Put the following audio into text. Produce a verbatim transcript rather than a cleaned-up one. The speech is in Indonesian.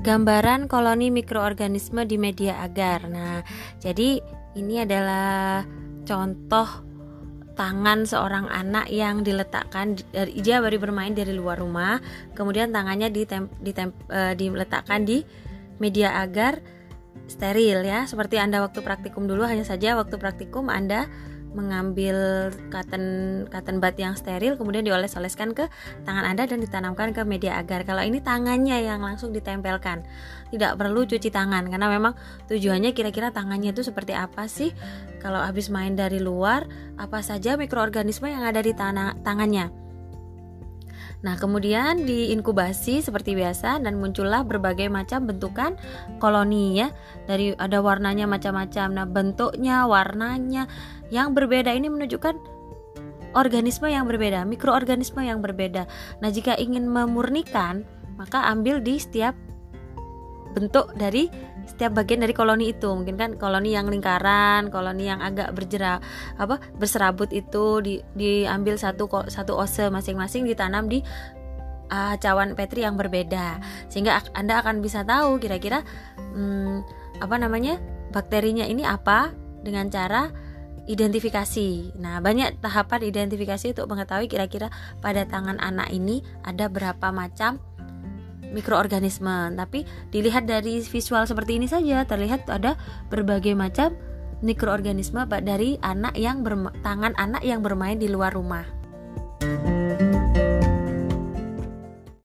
gambaran koloni mikroorganisme di media agar. Nah, jadi ini adalah contoh tangan seorang anak yang diletakkan, dia baru bermain dari luar rumah, kemudian tangannya ditem, ditem, uh, diletakkan di media agar steril ya, seperti Anda waktu praktikum dulu, hanya saja waktu praktikum Anda mengambil cotton, cotton bud yang steril, kemudian dioles-oleskan ke tangan Anda dan ditanamkan ke media agar. Kalau ini tangannya yang langsung ditempelkan, tidak perlu cuci tangan, karena memang tujuannya kira-kira tangannya itu seperti apa sih kalau habis main dari luar, apa saja mikroorganisme yang ada di tanah, tangannya. Nah, kemudian diinkubasi seperti biasa dan muncullah berbagai macam bentukan koloni ya. Dari ada warnanya macam-macam. Nah, bentuknya, warnanya yang berbeda ini menunjukkan organisme yang berbeda, mikroorganisme yang berbeda. Nah, jika ingin memurnikan, maka ambil di setiap bentuk dari setiap bagian dari koloni itu. Mungkin kan koloni yang lingkaran, koloni yang agak berjera apa berserabut itu di, diambil satu satu ose masing-masing, ditanam di uh, cawan petri yang berbeda, sehingga Anda akan bisa tahu kira-kira hmm, apa namanya bakterinya ini apa dengan cara identifikasi. Nah, banyak tahapan identifikasi untuk mengetahui kira-kira pada tangan anak ini ada berapa macam mikroorganisme, tapi dilihat dari visual seperti ini saja terlihat ada berbagai macam mikroorganisme dari anak yang berma- tangan anak yang bermain di luar rumah.